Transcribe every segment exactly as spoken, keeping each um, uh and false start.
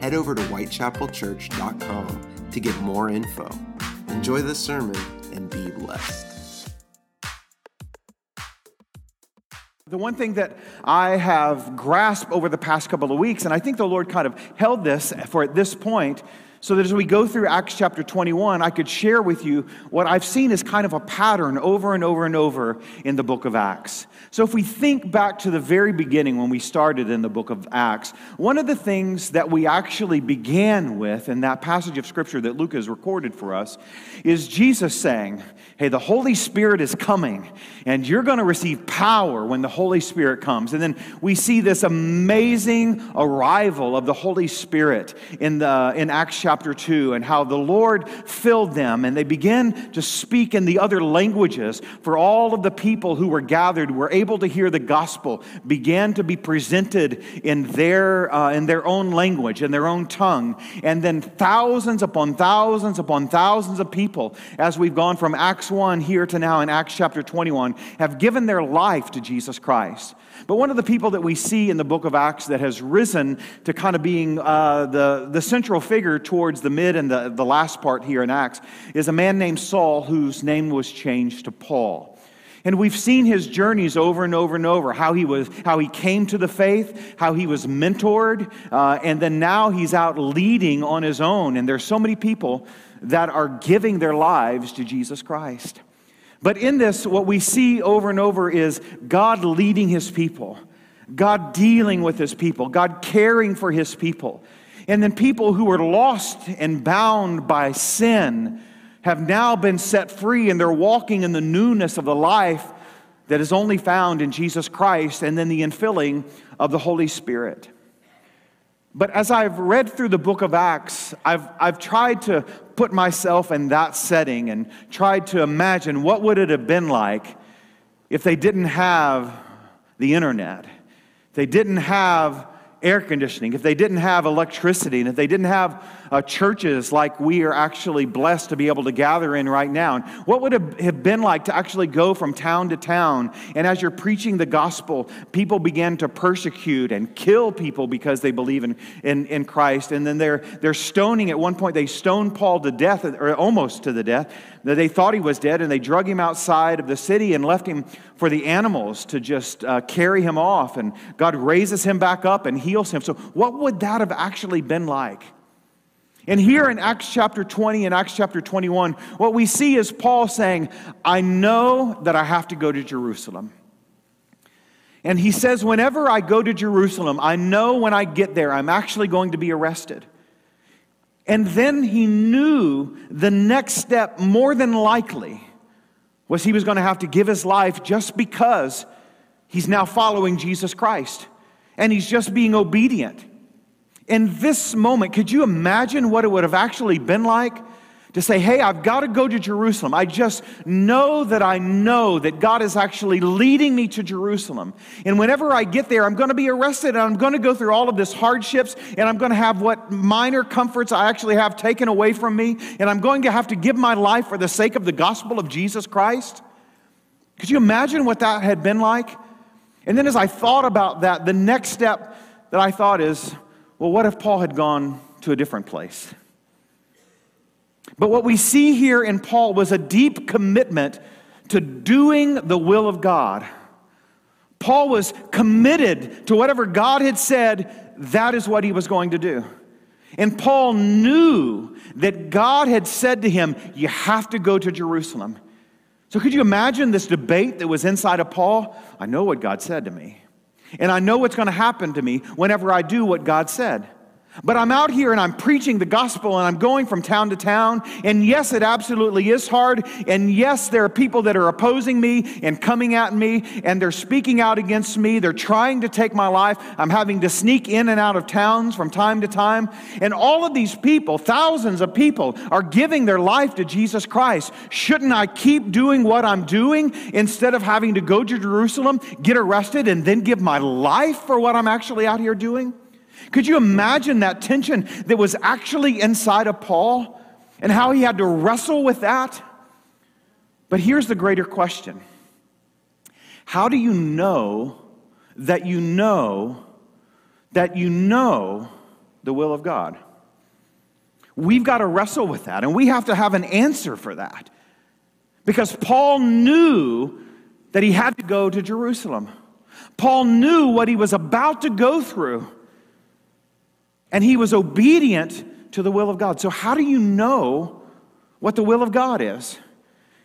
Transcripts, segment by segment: Head over to whitechapel church dot com to get more info. Enjoy the sermon and be blessed. The one thing that I have grasped over the past couple of weeks, and I think the Lord kind of held this for at this point, so that as we go through Acts chapter twenty-one, I could share with you what I've seen as kind of a pattern over and over and over in the book of Acts. So if we think back to the very beginning when we started in the book of Acts, one of the things that we actually began with in that passage of Scripture that Luke has recorded for us is Jesus saying, hey, the Holy Spirit is coming, and you're going to receive power when the Holy Spirit comes. And then we see this amazing arrival of the Holy Spirit in the in Acts chapter Chapter two, and how the Lord filled them, and they began to speak in the other languages, for all of the people who were gathered were able to hear the gospel, began to be presented in their uh, in their own language, in their own tongue, and then thousands upon thousands upon thousands of people, as we've gone from Acts one here to now in Acts chapter twenty-one, have given their life to Jesus Christ. But one of the people that we see in the book of Acts that has risen to kind of being uh, the, the central figure towards the mid and the, the last part here in Acts is a man named Saul, whose name was changed to Paul. And we've seen his journeys over and over and over, how he was, how he came to the faith, how he was mentored, uh, and then now he's out leading on his own. And there's so many people that are giving their lives to Jesus Christ. But in this, what we see over and over is God leading His people, God dealing with His people, God caring for His people. And then people who were lost and bound by sin have now been set free, and they're walking in the newness of the life that is only found in Jesus Christ, and then the infilling of the Holy Spirit. But as I've read through the book of Acts, I've, I've tried to put myself in that setting and tried to imagine what would it have been like if they didn't have the internet, if they didn't have air conditioning, if they didn't have electricity, and if they didn't have uh, churches like we are actually blessed to be able to gather in right now. And what would it have been like to actually go from town to town, and as you're preaching the gospel, people began to persecute and kill people because they believe in, in, in Christ, and then they're they're stoning. At one point, they stoned Paul to death, or almost to the death. They thought he was dead, and they drug him outside of the city and left him for the animals to just uh, carry him off, and God raises him back up and heals him. So what would that have actually been like? And here in Acts chapter twenty and Acts chapter twenty-one, what we see is Paul saying, I know that I have to go to Jerusalem. And he says, whenever I go to Jerusalem, I know when I get there, I'm actually going to be arrested. And then he knew the next step, more than likely, was he was going to have to give his life, just because he's now following Jesus Christ, and he's just being obedient. In this moment, could you imagine what it would have actually been like to say, hey, I've got to go to Jerusalem. I just know that I know that God is actually leading me to Jerusalem. And whenever I get there, I'm going to be arrested, and I'm going to go through all of this hardships, and I'm going to have what minor comforts I actually have taken away from me, and I'm going to have to give my life for the sake of the gospel of Jesus Christ. Could you imagine what that had been like? And then as I thought about that, the next step that I thought is, well, what if Paul had gone to a different place? But what we see here in Paul was a deep commitment to doing the will of God. Paul was committed to whatever God had said, that is what he was going to do. And Paul knew that God had said to him, you have to go to Jerusalem. So could you imagine this debate that was inside of Paul? I know what God said to me, and I know what's going to happen to me whenever I do what God said. But I'm out here and I'm preaching the gospel and I'm going from town to town. And yes, it absolutely is hard. And yes, there are people that are opposing me and coming at me and they're speaking out against me. They're trying to take my life. I'm having to sneak in and out of towns from time to time. And all of these people, thousands of people, are giving their life to Jesus Christ. Shouldn't I keep doing what I'm doing instead of having to go to Jerusalem, get arrested, and then give my life for what I'm actually out here doing? Could you imagine that tension that was actually inside of Paul and how he had to wrestle with that? But here's the greater question. How do you know that you know that you know the will of God? We've got to wrestle with that, and we have to have an answer for that. Because Paul knew that he had to go to Jerusalem. Paul knew what he was about to go through. And he was obedient to the will of God. So how do you know what the will of God is?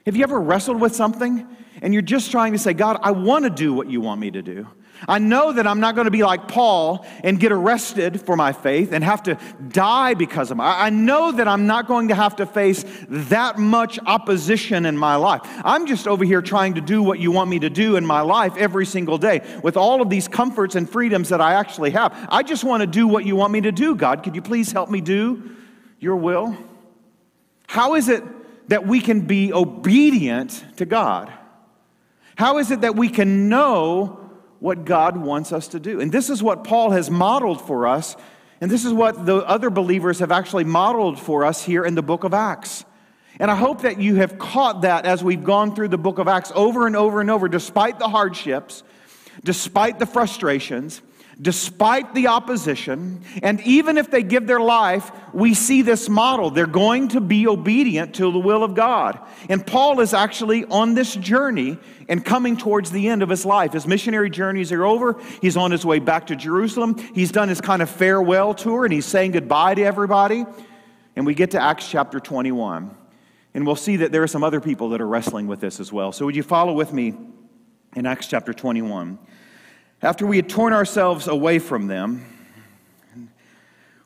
Have you ever wrestled with something and you're just trying to say, God, I want to do what you want me to do. I know that I'm not going to be like Paul and get arrested for my faith and have to die because of my. I know that I'm not going to have to face that much opposition in my life. I'm just over here trying to do what you want me to do in my life every single day with all of these comforts and freedoms that I actually have. I just want to do what you want me to do, God. Could you please help me do your will? How is it that we can be obedient to God? How is it that we can know what God wants us to do? And this is what Paul has modeled for us, and this is what the other believers have actually modeled for us here in the book of Acts. And I hope that you have caught that as we've gone through the book of Acts over and over and over, despite the hardships, despite the frustrations, despite the opposition, and even if they give their life, we see this model. They're going to be obedient to the will of God. And Paul is actually on this journey and coming towards the end of his life. His missionary journeys are over. He's on his way back to Jerusalem. He's done his kind of farewell tour, and he's saying goodbye to everybody. And we get to Acts chapter twenty-one. And we'll see that there are some other people that are wrestling with this as well. So would you follow with me in Acts chapter twenty-one? After we had torn ourselves away from them,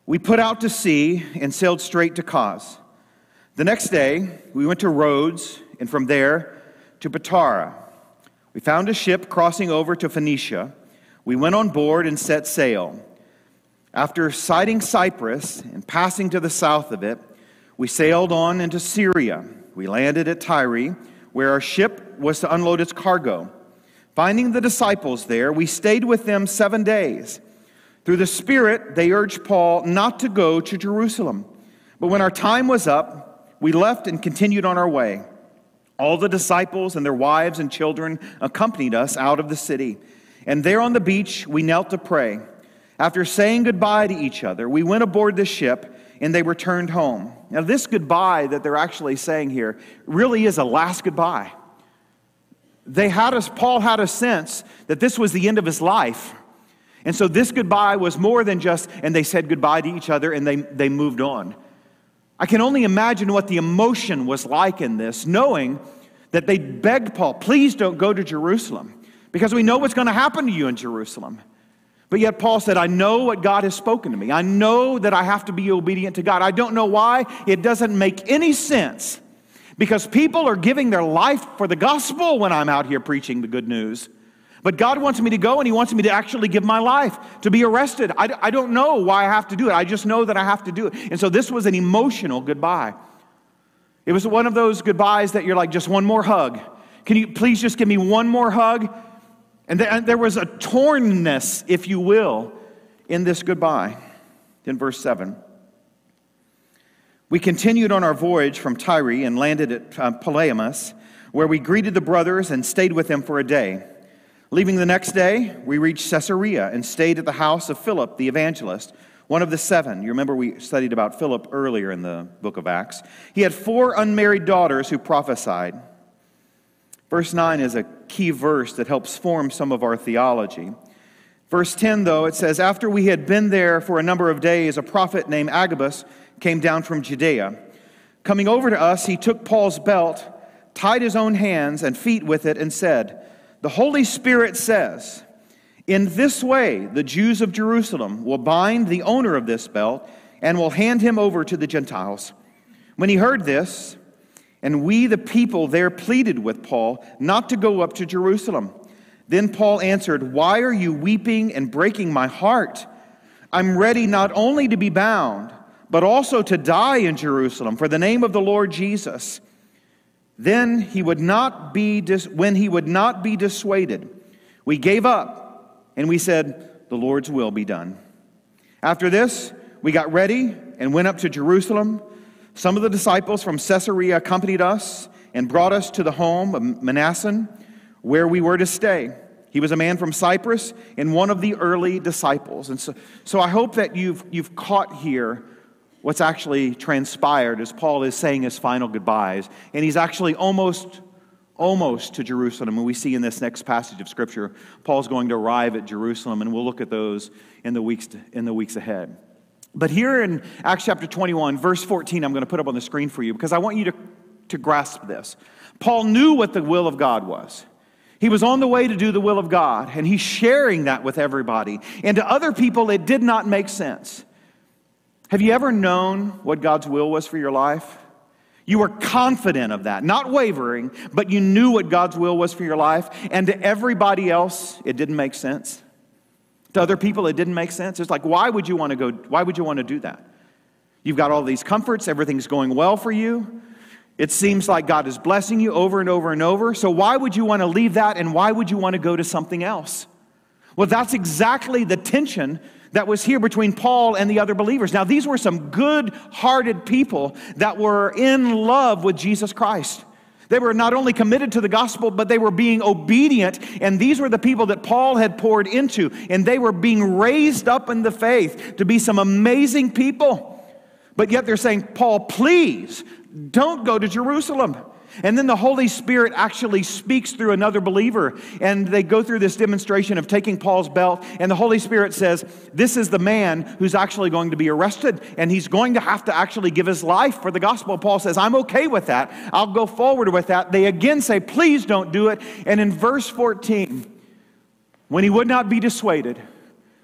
we put out to sea and sailed straight to Cos. The next day, we went to Rhodes, and from there to Patara. We found a ship crossing over to Phoenicia. We went on board and set sail. After sighting Cyprus and passing to the south of it, we sailed on into Syria. We landed at Tyre, where our ship was to unload its cargo. Finding the disciples there, we stayed with them seven days. Through the Spirit, they urged Paul not to go to Jerusalem. But when our time was up, we left and continued on our way. All the disciples and their wives and children accompanied us out of the city. And there on the beach, we knelt to pray. After saying goodbye to each other, we went aboard the ship, and they returned home. Now, this goodbye that they're actually saying here really is a last goodbye. They had us, Paul had a sense that this was the end of his life. And so this goodbye was more than just, and they said goodbye to each other and they, they moved on. I can only imagine what the emotion was like in this, knowing that they begged Paul, please don't go to Jerusalem, because we know what's going to happen to you in Jerusalem. But yet Paul said, I know what God has spoken to me. I know that I have to be obedient to God. I don't know why. It doesn't make any sense. Because people are giving their life for the gospel when I'm out here preaching the good news. But God wants me to go, and he wants me to actually give my life, to be arrested. I, I don't know why I have to do it. I just know that I have to do it. And so this was an emotional goodbye. It was one of those goodbyes that you're like, just one more hug. Can you please just give me one more hug? And, th- and there was a tornness, if you will, in this goodbye. In verse seven. We continued on our voyage from Tyre and landed at um, Ptolemais, where we greeted the brothers and stayed with them for a day. Leaving the next day, we reached Caesarea and stayed at the house of Philip the evangelist, one of the seven. You remember we studied about Philip earlier in the book of Acts. He had four unmarried daughters who prophesied. Verse nine is a key verse that helps form some of our theology. Verse ten, though, it says, after we had been there for a number of days, a prophet named Agabus came down from Judea. Coming over to us, he took Paul's belt, tied his own hands and feet with it, and said, the Holy Spirit says, In this way, the Jews of Jerusalem will bind the owner of this belt and will hand him over to the Gentiles. When he heard this, and we the people there pleaded with Paul not to go up to Jerusalem. Then Paul answered, "Why are you weeping and breaking my heart? I'm ready not only to be bound, but also to die in Jerusalem for the name of the Lord Jesus." Then he would not be dis- when he would not be dissuaded, we gave up and we said, "The Lord's will be done." After this, we got ready and went up to Jerusalem. Some of the disciples from Caesarea accompanied us and brought us to the home of Manassan, where we were to stay. He was a man from Cyprus and one of the early disciples. And so, so I hope that you've, you've caught here what's actually transpired as Paul is saying his final goodbyes. And he's actually almost, almost to Jerusalem. And we see in this next passage of Scripture, Paul's going to arrive at Jerusalem, and we'll look at those in the weeks, in the weeks ahead. But here in Acts chapter twenty-one, verse fourteen, I'm going to put up on the screen for you because I want you to, to grasp this. Paul knew what the will of God was. He was on the way to do the will of God, and he's sharing that with everybody. And to other people, it did not make sense. Have you ever known what God's will was for your life? You were confident of that, not wavering, but you knew what God's will was for your life. And to everybody else, it didn't make sense. To other people, it didn't make sense. It's like, why would you want to go? Why would you want to do that? You've got all these comforts. Everything's going well for you. It seems like God is blessing you over and over and over. So why would you want to leave that, and why would you want to go to something else? Well, that's exactly the tension that was here between Paul and the other believers. Now, these were some good-hearted people that were in love with Jesus Christ. They were not only committed to the gospel, but they were being obedient. And these were the people that Paul had poured into. And they were being raised up in the faith to be some amazing people. But yet they're saying, "Paul, please don't go to Jerusalem." And then the Holy Spirit actually speaks through another believer. And they go through this demonstration of taking Paul's belt. And the Holy Spirit says, "This is the man who's actually going to be arrested. And he's going to have to actually give his life for the gospel." Paul says, "I'm okay with that. I'll go forward with that." They again say, "Please don't do it." And in verse fourteen, when he would not be dissuaded,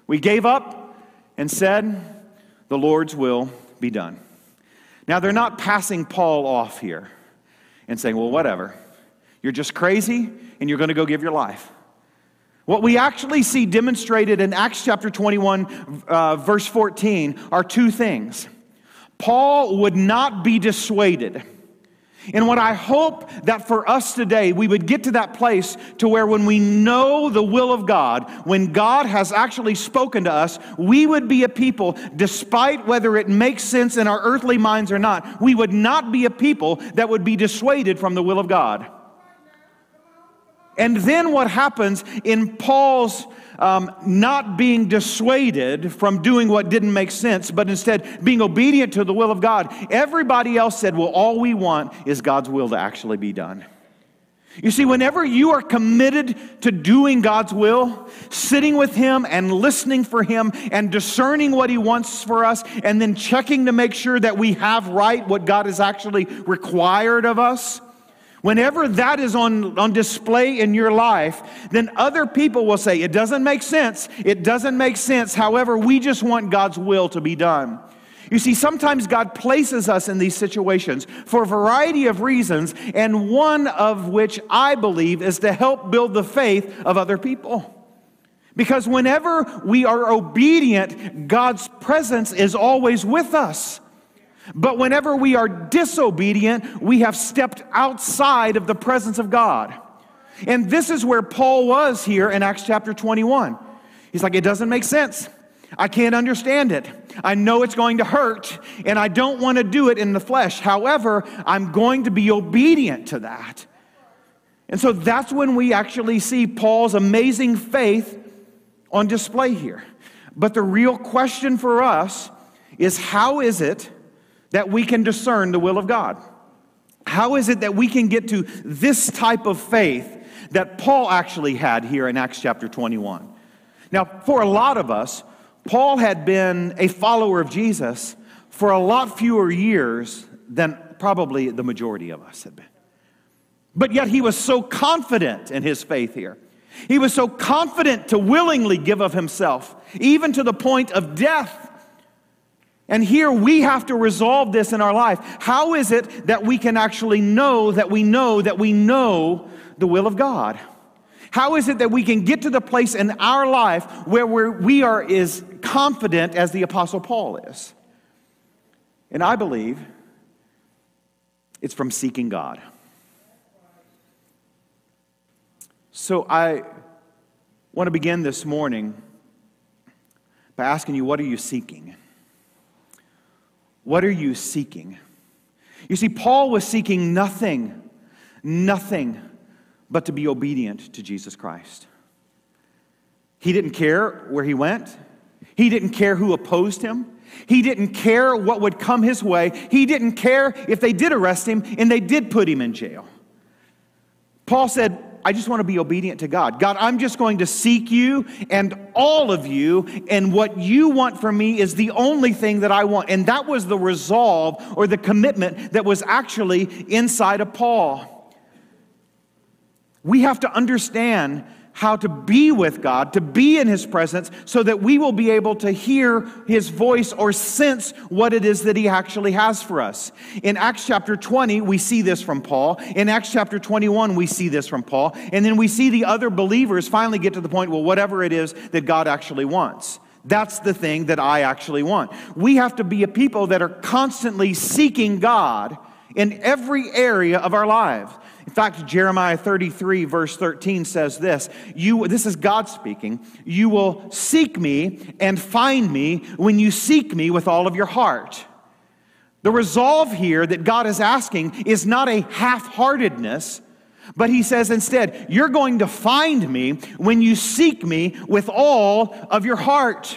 we gave up and said, "The Lord's will be done." Now, they're not passing Paul off here and saying, "Well, whatever, you're just crazy and you're going to go give your life." What we actually see demonstrated in Acts chapter twenty-one, uh, verse fourteen, are two things. Paul would not be dissuaded. And what I hope that for us today, we would get to that place to where when we know the will of God, when God has actually spoken to us, we would be a people, despite whether it makes sense in our earthly minds or not, we would not be a people that would be dissuaded from the will of God. And then what happens in Paul's um, not being dissuaded from doing what didn't make sense, but instead being obedient to the will of God, everybody else said, "Well, all we want is God's will to actually be done." You see, whenever you are committed to doing God's will, sitting with Him and listening for Him and discerning what He wants for us and then checking to make sure that we have right what God has actually required of us, whenever that is on, on display in your life, then other people will say, "It doesn't make sense. It doesn't make sense. However, we just want God's will to be done." You see, sometimes God places us in these situations for a variety of reasons, and one of which I believe is to help build the faith of other people. Because whenever we are obedient, God's presence is always with us. But whenever we are disobedient, we have stepped outside of the presence of God. And this is where Paul was here in Acts chapter twenty-one. He's like, "It doesn't make sense. I can't understand it. I know it's going to hurt, and I don't want to do it in the flesh. However, I'm going to be obedient to that." And so that's when we actually see Paul's amazing faith on display here. But the real question for us is, how is it that we can discern the will of God? How is it that we can get to this type of faith that Paul actually had here in Acts chapter twenty-one? Now, for a lot of us, Paul had been a follower of Jesus for a lot fewer years than probably the majority of us had been. But yet he was so confident in his faith here. He was so confident to willingly give of himself, even to the point of death. And here we have to resolve this in our life. How is it that we can actually know that we know that we know the will of God? How is it that we can get to the place in our life where we're, we are as confident as the Apostle Paul is? And I believe it's from seeking God. So I want to begin this morning by asking you, what are you seeking? What are you seeking? You see, Paul was seeking nothing, nothing but to be obedient to Jesus Christ. He didn't care where he went. He didn't care who opposed him. He didn't care what would come his way. He didn't care if they did arrest him and they did put him in jail. Paul said, I just want to be obedient to God. God, I'm just going to seek you and all of you, and what you want from me is the only thing that I want. And that was the resolve or the commitment that was actually inside of Paul. We have to understand how to be with God, to be in His presence, so that we will be able to hear His voice or sense what it is that He actually has for us. In Acts chapter twenty, we see this from Paul. In Acts chapter twenty-one, we see this from Paul. And then we see the other believers finally get to the point, well, whatever it is that God actually wants. That's the thing that I actually want. We have to be a people that are constantly seeking God in every area of our lives. In fact, Jeremiah thirty-three, verse thirteen says this, you, this is God speaking, you will seek me and find me when you seek me with all of your heart. The resolve here that God is asking is not a half-heartedness, but He says instead, you're going to find me when you seek me with all of your heart.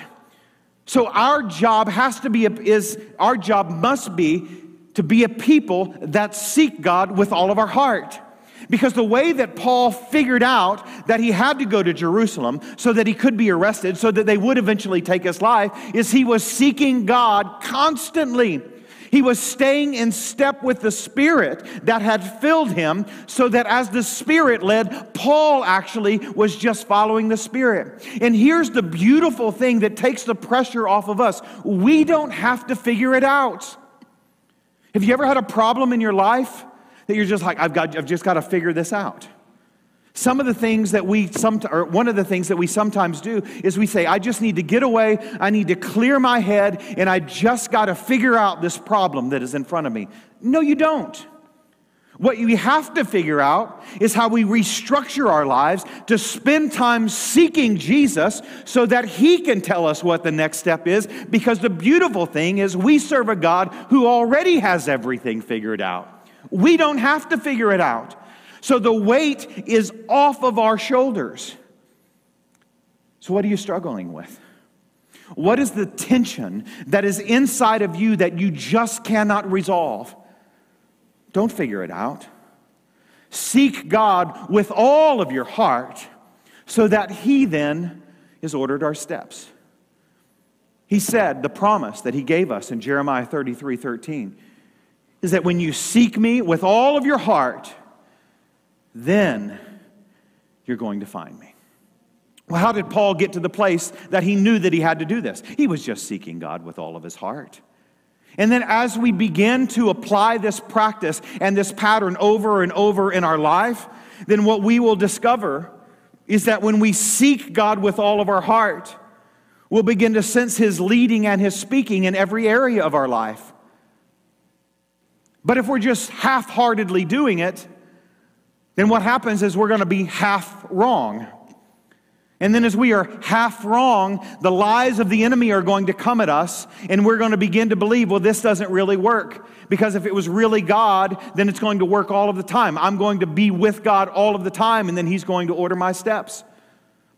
So our job has to be, is, our job must be, to be a people that seek God with all of our heart. Because the way that Paul figured out that he had to go to Jerusalem so that he could be arrested, so that they would eventually take his life, is he was seeking God constantly. He was staying in step with the Spirit that had filled him, so that as the Spirit led, Paul actually was just following the Spirit. And here's the beautiful thing that takes the pressure off of us. We don't have to figure it out. Have you ever had a problem in your life that you're just like, I've got, I've just got to figure this out? Some of the things that we sometimes, or one of the things that we sometimes do is we say, I just need to get away, I need to clear my head, and I just got to figure out this problem that is in front of me. No, you don't. What you have to figure out is how we restructure our lives to spend time seeking Jesus so that He can tell us what the next step is, because the beautiful thing is we serve a God who already has everything figured out. We don't have to figure it out. So the weight is off of our shoulders. So what are you struggling with? What is the tension that is inside of you that you just cannot resolve? Don't figure it out. Seek God with all of your heart so that He then has ordered our steps. He said the promise that He gave us in Jeremiah thirty-three thirteen is that when you seek me with all of your heart, then you're going to find me. Well, how did Paul get to the place that he knew that he had to do this? He was just seeking God with all of his heart. And then as we begin to apply this practice and this pattern over and over in our life, then what we will discover is that when we seek God with all of our heart, we'll begin to sense His leading and His speaking in every area of our life. But if we're just half-heartedly doing it, then what happens is we're going to be half wrong. And then as we are half wrong, the lies of the enemy are going to come at us, and we're going to begin to believe, well, this doesn't really work. Because if it was really God, then it's going to work all of the time. I'm going to be with God all of the time, and then He's going to order my steps.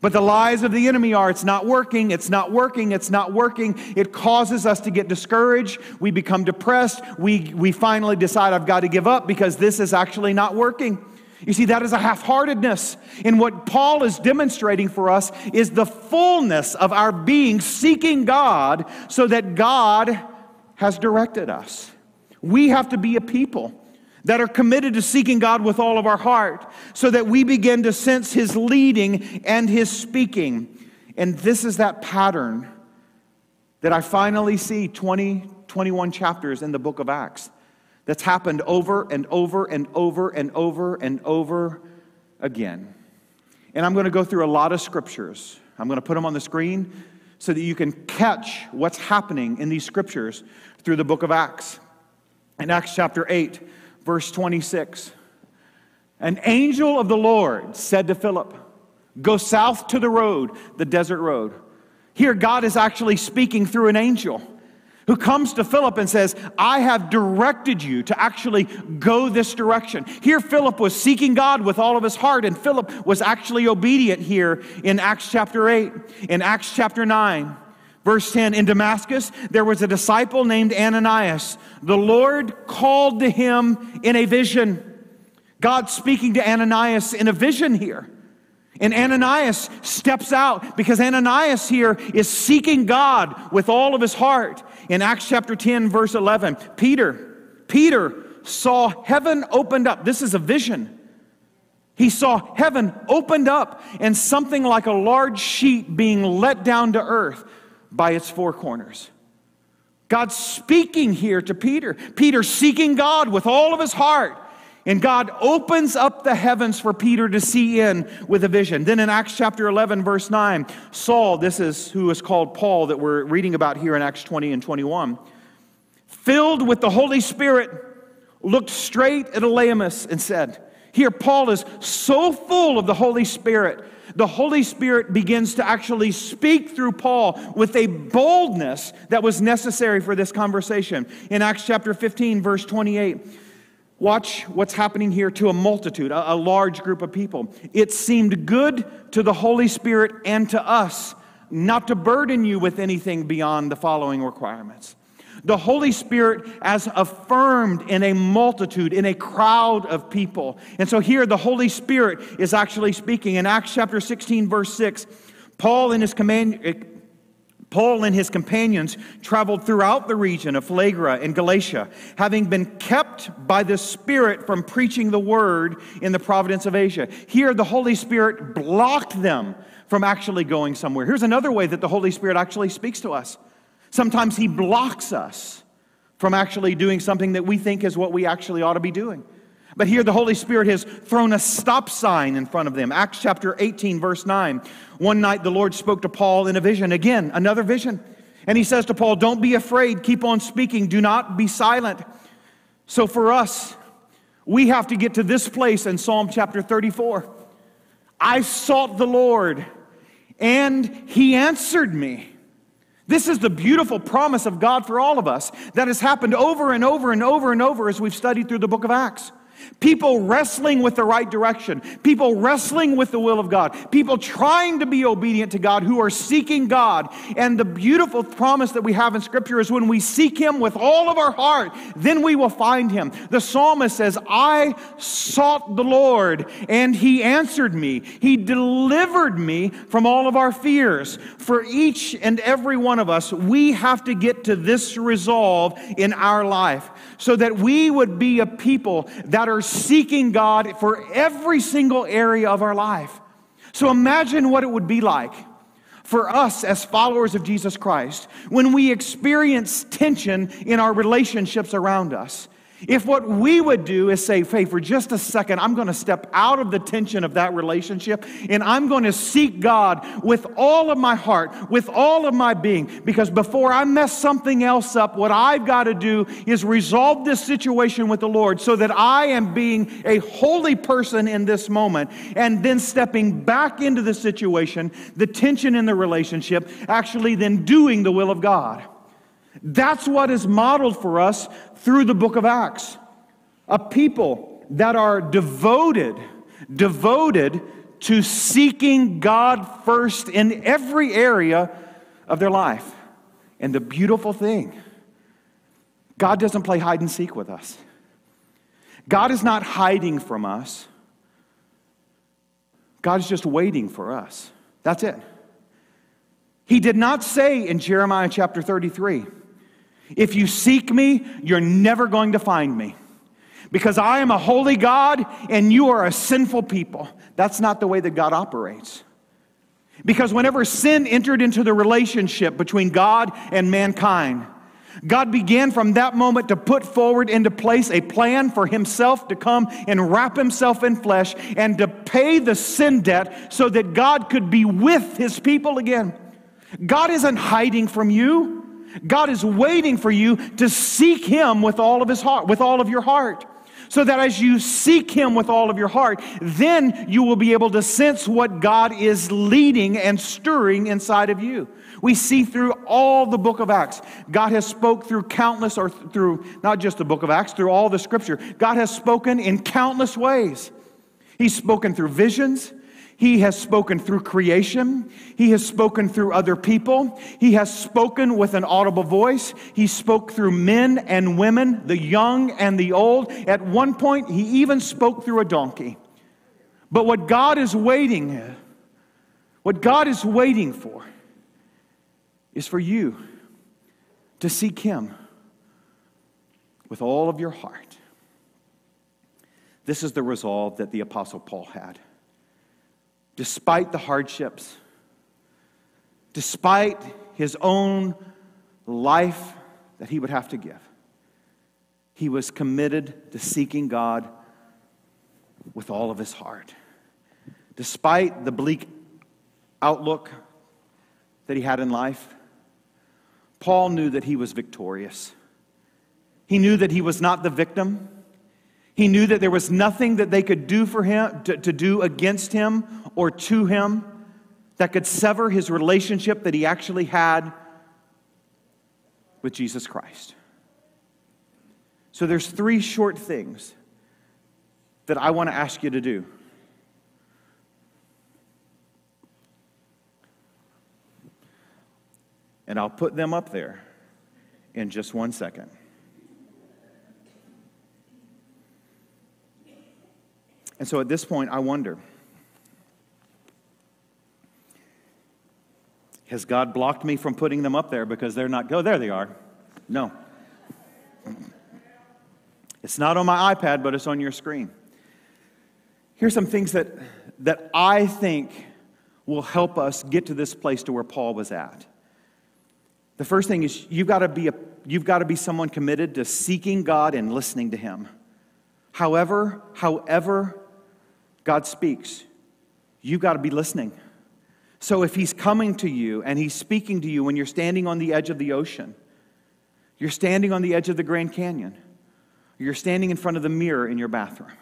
But the lies of the enemy are, it's not working, it's not working, it's not working. It causes us to get discouraged. We become depressed. We, we finally decide, I've got to give up because this is actually not working. You see, that is a half-heartedness. And what Paul is demonstrating for us is the fullness of our being, seeking God so that God has directed us. We have to be a people that are committed to seeking God with all of our heart so that we begin to sense His leading and His speaking. And this is that pattern that I finally see twenty, twenty-one chapters in the book of Acts. That's happened over and over and over and over and over again. And I'm going to go through a lot of scriptures. I'm going to put them on the screen so that you can catch what's happening in these scriptures through the book of Acts. In Acts chapter eight, verse twenty-six, an angel of the Lord said to Philip, go south to the road, the desert road. Here God is actually speaking through an angel who comes to Philip and says, I have directed you to actually go this direction. Here Philip was seeking God with all of his heart, and Philip was actually obedient here in Acts chapter eight. In Acts chapter nine, verse ten, in Damascus, there was a disciple named Ananias. The Lord called to him in a vision. God speaking to Ananias in a vision here. And Ananias steps out because Ananias here is seeking God with all of his heart. In Acts chapter ten, verse eleven, Peter, Peter saw heaven opened up. This is a vision. He saw heaven opened up and something like a large sheet being let down to earth by its four corners. God's speaking here to Peter. Peter seeking God with all of his heart. And God opens up the heavens for Peter to see in with a vision. Then in Acts chapter eleven, verse nine, Saul, this is who is called Paul that we're reading about here in Acts twenty and twenty-one, filled with the Holy Spirit, looked straight at Eleamus and said, here Paul is so full of the Holy Spirit, the Holy Spirit begins to actually speak through Paul with a boldness that was necessary for this conversation. In Acts chapter fifteen, verse twenty-eight, watch what's happening here to a multitude, a, a large group of people. It seemed good to the Holy Spirit and to us not to burden you with anything beyond the following requirements. The Holy Spirit as affirmed in a multitude, in a crowd of people. And so here the Holy Spirit is actually speaking. In Acts chapter sixteen, verse six, Paul and his command... Paul and his companions traveled throughout the region of Phalagra and Galatia, having been kept by the Spirit from preaching the word in the province of Asia. Here, the Holy Spirit blocked them from actually going somewhere. Here's another way that the Holy Spirit actually speaks to us. Sometimes He blocks us from actually doing something that we think is what we actually ought to be doing. But here the Holy Spirit has thrown a stop sign in front of them. Acts chapter eighteen, verse nine. One night the Lord spoke to Paul in a vision. Again, another vision. And He says to Paul, don't be afraid. Keep on speaking. Do not be silent. So for us, we have to get to this place in Psalm chapter thirty-four. I sought the Lord, and He answered me. This is the beautiful promise of God for all of us that has happened over and over and over and over as we've studied through the book of Acts. People wrestling with the right direction. People wrestling with the will of God. People trying to be obedient to God who are seeking God. And the beautiful promise that we have in Scripture is when we seek Him with all of our heart, then we will find Him. The psalmist says, I sought the Lord, and He answered me. He delivered me from all of our fears. For each and every one of us, we have to get to this resolve in our life so that we would be a people that are seeking God for every single area of our life. So imagine what it would be like for us as followers of Jesus Christ when we experience tension in our relationships around us. If what we would do is say, hey, for just a second, I'm going to step out of the tension of that relationship and I'm going to seek God with all of my heart, with all of my being, because before I mess something else up, what I've got to do is resolve this situation with the Lord so that I am being a holy person in this moment, and then stepping back into the situation, the tension in the relationship, actually then doing the will of God. That's what is modeled for us through the book of Acts. A people that are devoted, devoted to seeking God first in every area of their life. And the beautiful thing, God doesn't play hide and seek with us. God is not hiding from us. God is just waiting for us. That's it. He did not say in Jeremiah chapter thirty-three, if you seek me, you're never going to find me. Because I am a holy God and you are a sinful people. That's not the way that God operates. Because whenever sin entered into the relationship between God and mankind, God began from that moment to put forward into place a plan for himself to come and wrap himself in flesh and to pay the sin debt so that God could be with his people again. God isn't hiding from you. God is waiting for you to seek him with all of his heart, with all of your heart. So that as you seek him with all of your heart, then you will be able to sense what God is leading and stirring inside of you. We see through all the book of Acts. God has spoken through countless, or through not just the book of Acts, through all the scripture. God has spoken in countless ways. He's spoken through visions. He has spoken through creation. He has spoken through other people. He has spoken with an audible voice. He spoke through men and women, the young and the old. At one point, he even spoke through a donkey. But what God is waiting, what God is waiting for is for you to seek him with all of your heart. This is the resolve that the Apostle Paul had. Despite the hardships, despite his own life that he would have to give, he was committed to seeking God with all of his heart. Despite the bleak outlook that he had in life, Paul knew that he was victorious. He knew that he was not the victim. He knew that there was nothing that they could do for him, to, to do against him or to him that could sever his relationship that he actually had with Jesus Christ. So there's three short things that I want to ask you to do. And I'll put them up there in just one second. And so at this point, I wonder, has God blocked me from putting them up there because they're not, oh, there they are. No. It's not on my iPad, but it's on your screen. Here's some things that, that I think will help us get to this place to where Paul was at. The first thing is you've got to be a, you've got to be someone committed to seeking God and listening to him. However, however, God speaks. You've got to be listening. So if he's coming to you and he's speaking to you when you're standing on the edge of the ocean, you're standing on the edge of the Grand Canyon, you're standing in front of the mirror in your bathroom,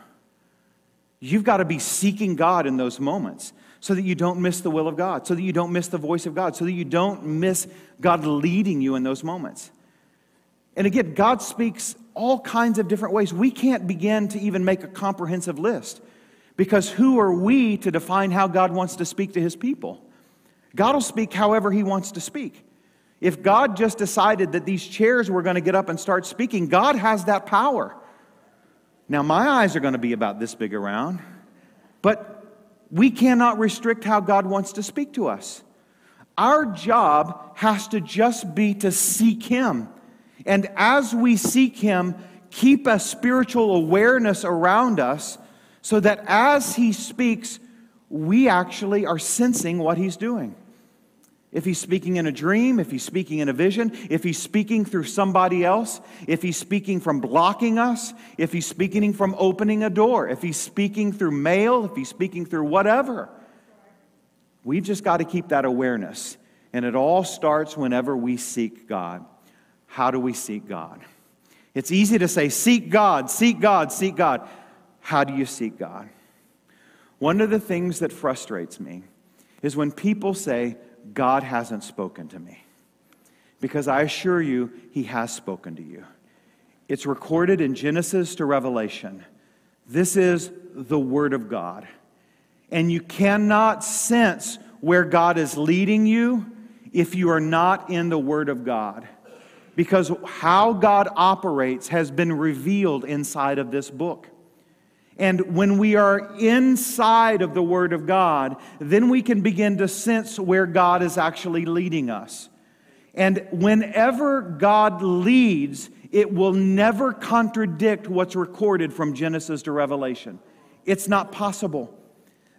you've got to be seeking God in those moments so that you don't miss the will of God, so that you don't miss the voice of God, so that you don't miss God leading you in those moments. And again, God speaks all kinds of different ways. We can't begin to even make a comprehensive list. Because who are we to define how God wants to speak to his people? God will speak however he wants to speak. If God just decided that these chairs were going to get up and start speaking, God has that power. Now, my eyes are going to be about this big around, but we cannot restrict how God wants to speak to us. Our job has to just be to seek him. And as we seek him, keep a spiritual awareness around us so that as he speaks, we actually are sensing what he's doing. If he's speaking in a dream, if he's speaking in a vision, if he's speaking through somebody else, if he's speaking from blocking us, if he's speaking from opening a door, if he's speaking through mail, if he's speaking through whatever, we've just got to keep that awareness. And it all starts whenever we seek God. How do we seek God? It's easy to say, seek God, seek God, seek God. How do you seek God? One of the things that frustrates me is when people say, God hasn't spoken to me. Because I assure you, he has spoken to you. It's recorded in Genesis to Revelation. This is the Word of God. And you cannot sense where God is leading you if you are not in the Word of God. Because how God operates has been revealed inside of this book. And when we are inside of the Word of God, then we can begin to sense where God is actually leading us. And whenever God leads, it will never contradict what's recorded from Genesis to Revelation. It's not possible.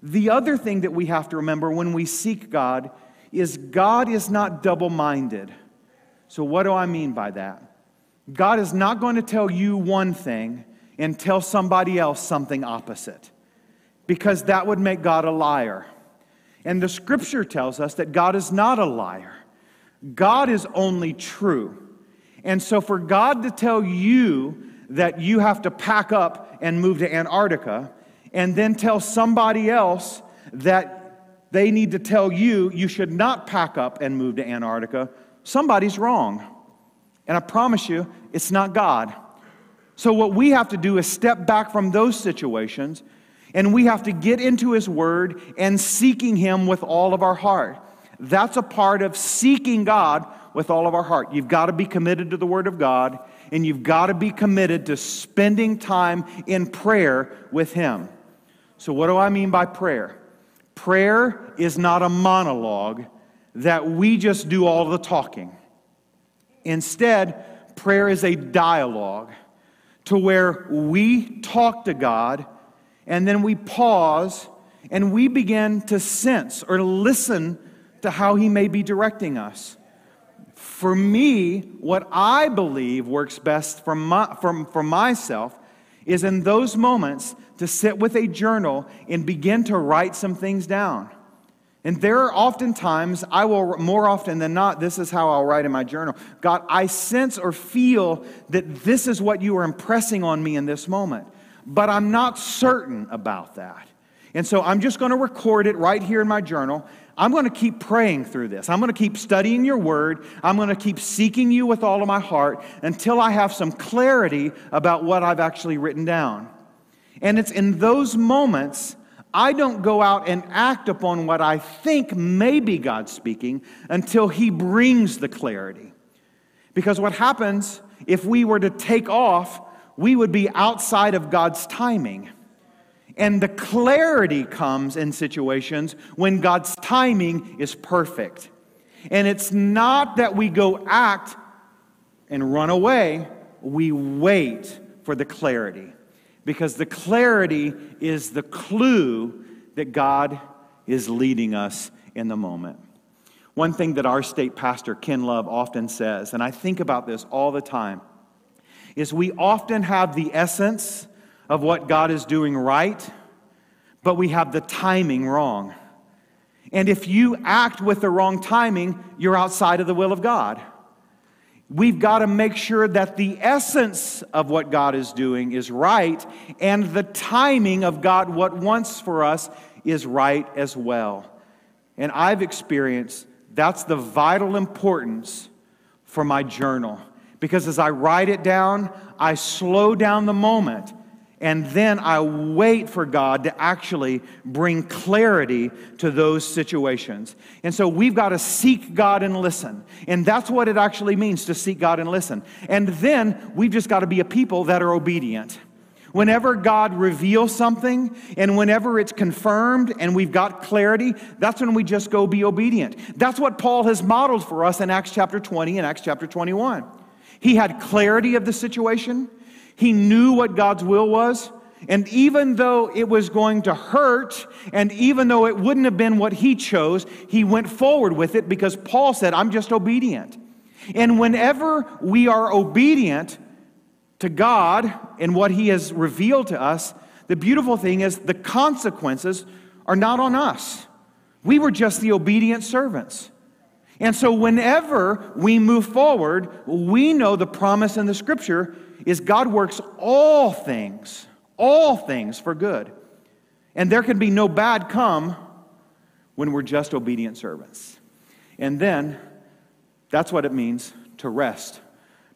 The other thing that we have to remember when we seek God is God is not double-minded. So what do I mean by that? God is not going to tell you one thing and tell somebody else something opposite, because that would make God a liar. And the scripture tells us that God is not a liar. God is only true. And so for God to tell you that you have to pack up and move to Antarctica, and then tell somebody else that they need to tell you you should not pack up and move to Antarctica, somebody's wrong. And I promise you, it's not God. So what we have to do is step back from those situations, and we have to get into His Word and seeking Him with all of our heart. That's a part of seeking God with all of our heart. You've got to be committed to the Word of God, and you've got to be committed to spending time in prayer with Him. So what do I mean by prayer? Prayer is not a monologue that we just do all the talking. Instead, prayer is a dialogue to where we talk to God, and then we pause and we begin to sense or listen to how He may be directing us. For me, what I believe works best for, my, for, for myself is in those moments to sit with a journal and begin to write some things down. And there are often times, I will, more often than not, this is how I'll write in my journal. God, I sense or feel that this is what you are impressing on me in this moment, but I'm not certain about that. And so I'm just going to record it right here in my journal. I'm going to keep praying through this. I'm going to keep studying your word. I'm going to keep seeking you with all of my heart until I have some clarity about what I've actually written down. And it's in those moments I don't go out and act upon what I think may be God speaking until He brings the clarity. Because what happens if we were to take off, we would be outside of God's timing. And the clarity comes in situations when God's timing is perfect. And it's not that we go act and run away. We wait for the clarity. Because the clarity is the clue that God is leading us in the moment. One thing that our state pastor, Ken Love, often says, and I think about this all the time, is we often have the essence of what God is doing right, but we have the timing wrong. And if you act with the wrong timing, you're outside of the will of God. We've got to make sure that the essence of what God is doing is right, and the timing of God, what wants for us, is right as well. And I've experienced that's the vital importance for my journal. Because as I write it down, I slow down the moment, and then I wait for God to actually bring clarity to those situations. And so we've got to seek God and listen. And that's what it actually means to seek God and listen. And then we've just got to be a people that are obedient. Whenever God reveals something, and whenever it's confirmed and we've got clarity, that's when we just go be obedient. That's what Paul has modeled for us in Acts chapter twenty and Acts chapter twenty-one. He had clarity of the situation. He knew what God's will was, and even though it was going to hurt, and even though it wouldn't have been what he chose, he went forward with it because Paul said, I'm just obedient. And whenever we are obedient to God and what He has revealed to us, the beautiful thing is the consequences are not on us. We were just the obedient servants. And so whenever we move forward, we know the promise in the scripture is God works all things, all things for good. And there can be no bad come when we're just obedient servants. And then, that's what it means to rest,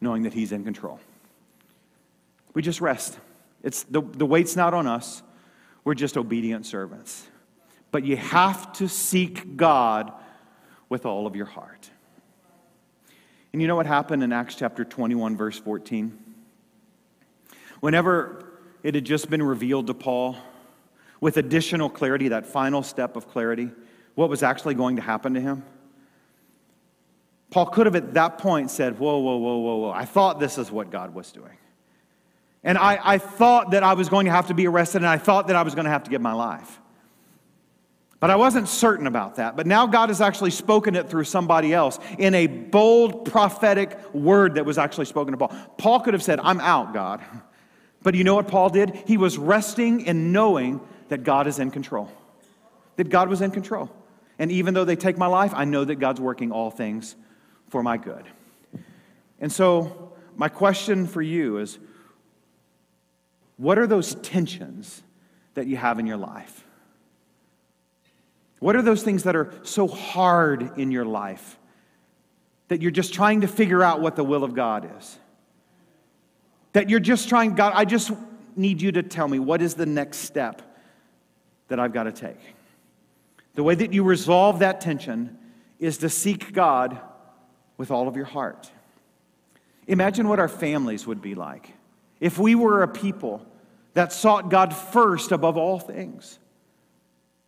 knowing that He's in control. We just rest. It's the, the weight's not on us. We're just obedient servants. But you have to seek God with all of your heart. And you know what happened in Acts chapter twenty-one, verse fourteen? Whenever it had just been revealed to Paul with additional clarity, that final step of clarity, what was actually going to happen to him? Paul could have at that point said, whoa, whoa, whoa, whoa, whoa. I thought this is what God was doing. And I, I thought that I was going to have to be arrested, and I thought that I was going to have to give my life. But I wasn't certain about that. But now God has actually spoken it through somebody else in a bold prophetic word that was actually spoken to Paul. Paul could have said, I'm out, God. But you know what Paul did? He was resting in knowing that God is in control. That God was in control. And even though they take my life, I know that God's working all things for my good. And so my question for you is, what are those tensions that you have in your life? What are those things that are so hard in your life that you're just trying to figure out what the will of God is? That you're just trying, God, I just need you to tell me what is the next step that I've got to take. The way that you resolve that tension is to seek God with all of your heart. Imagine what our families would be like if we were a people that sought God first above all things.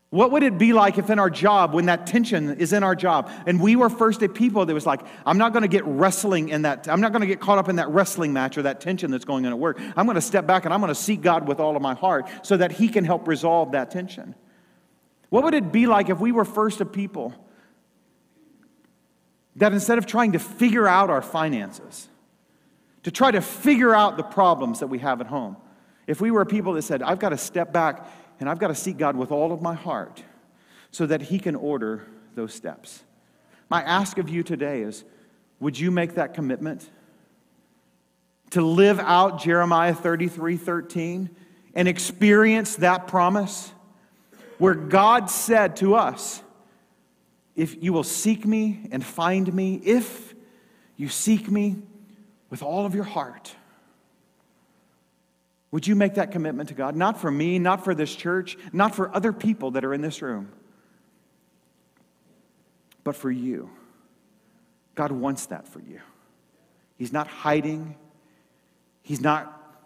What would it be like if in our job, when that tension is in our job, and we were first a people that was like, I'm not going to get wrestling in that, I'm not going to get caught up in that wrestling match or that tension that's going on at work. I'm going to step back and I'm going to seek God with all of my heart so that He can help resolve that tension. What would it be like if we were first a people that instead of trying to figure out our finances, to try to figure out the problems that we have at home, if we were a people that said, I've got to step back and I've got to seek God with all of my heart so that He can order those steps. My ask of you today is, would you make that commitment to live out Jeremiah thirty-three thirteen and experience that promise where God said to us, if you will seek me and find me, if you seek me with all of your heart. Would you make that commitment to God? Not for me, not for this church, not for other people that are in this room, but for you. God wants that for you. He's not hiding. He's not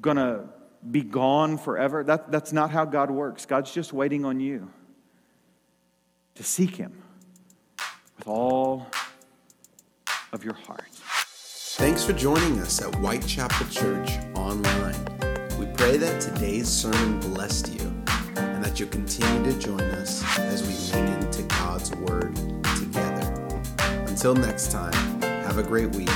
going to be gone forever. That, that's not how God works. God's just waiting on you to seek Him with all of your heart. Thanks for joining us at Whitechapel Church Online. We pray that today's sermon blessed you and that you'll continue to join us as we lean into God's Word together. Until next time, have a great week.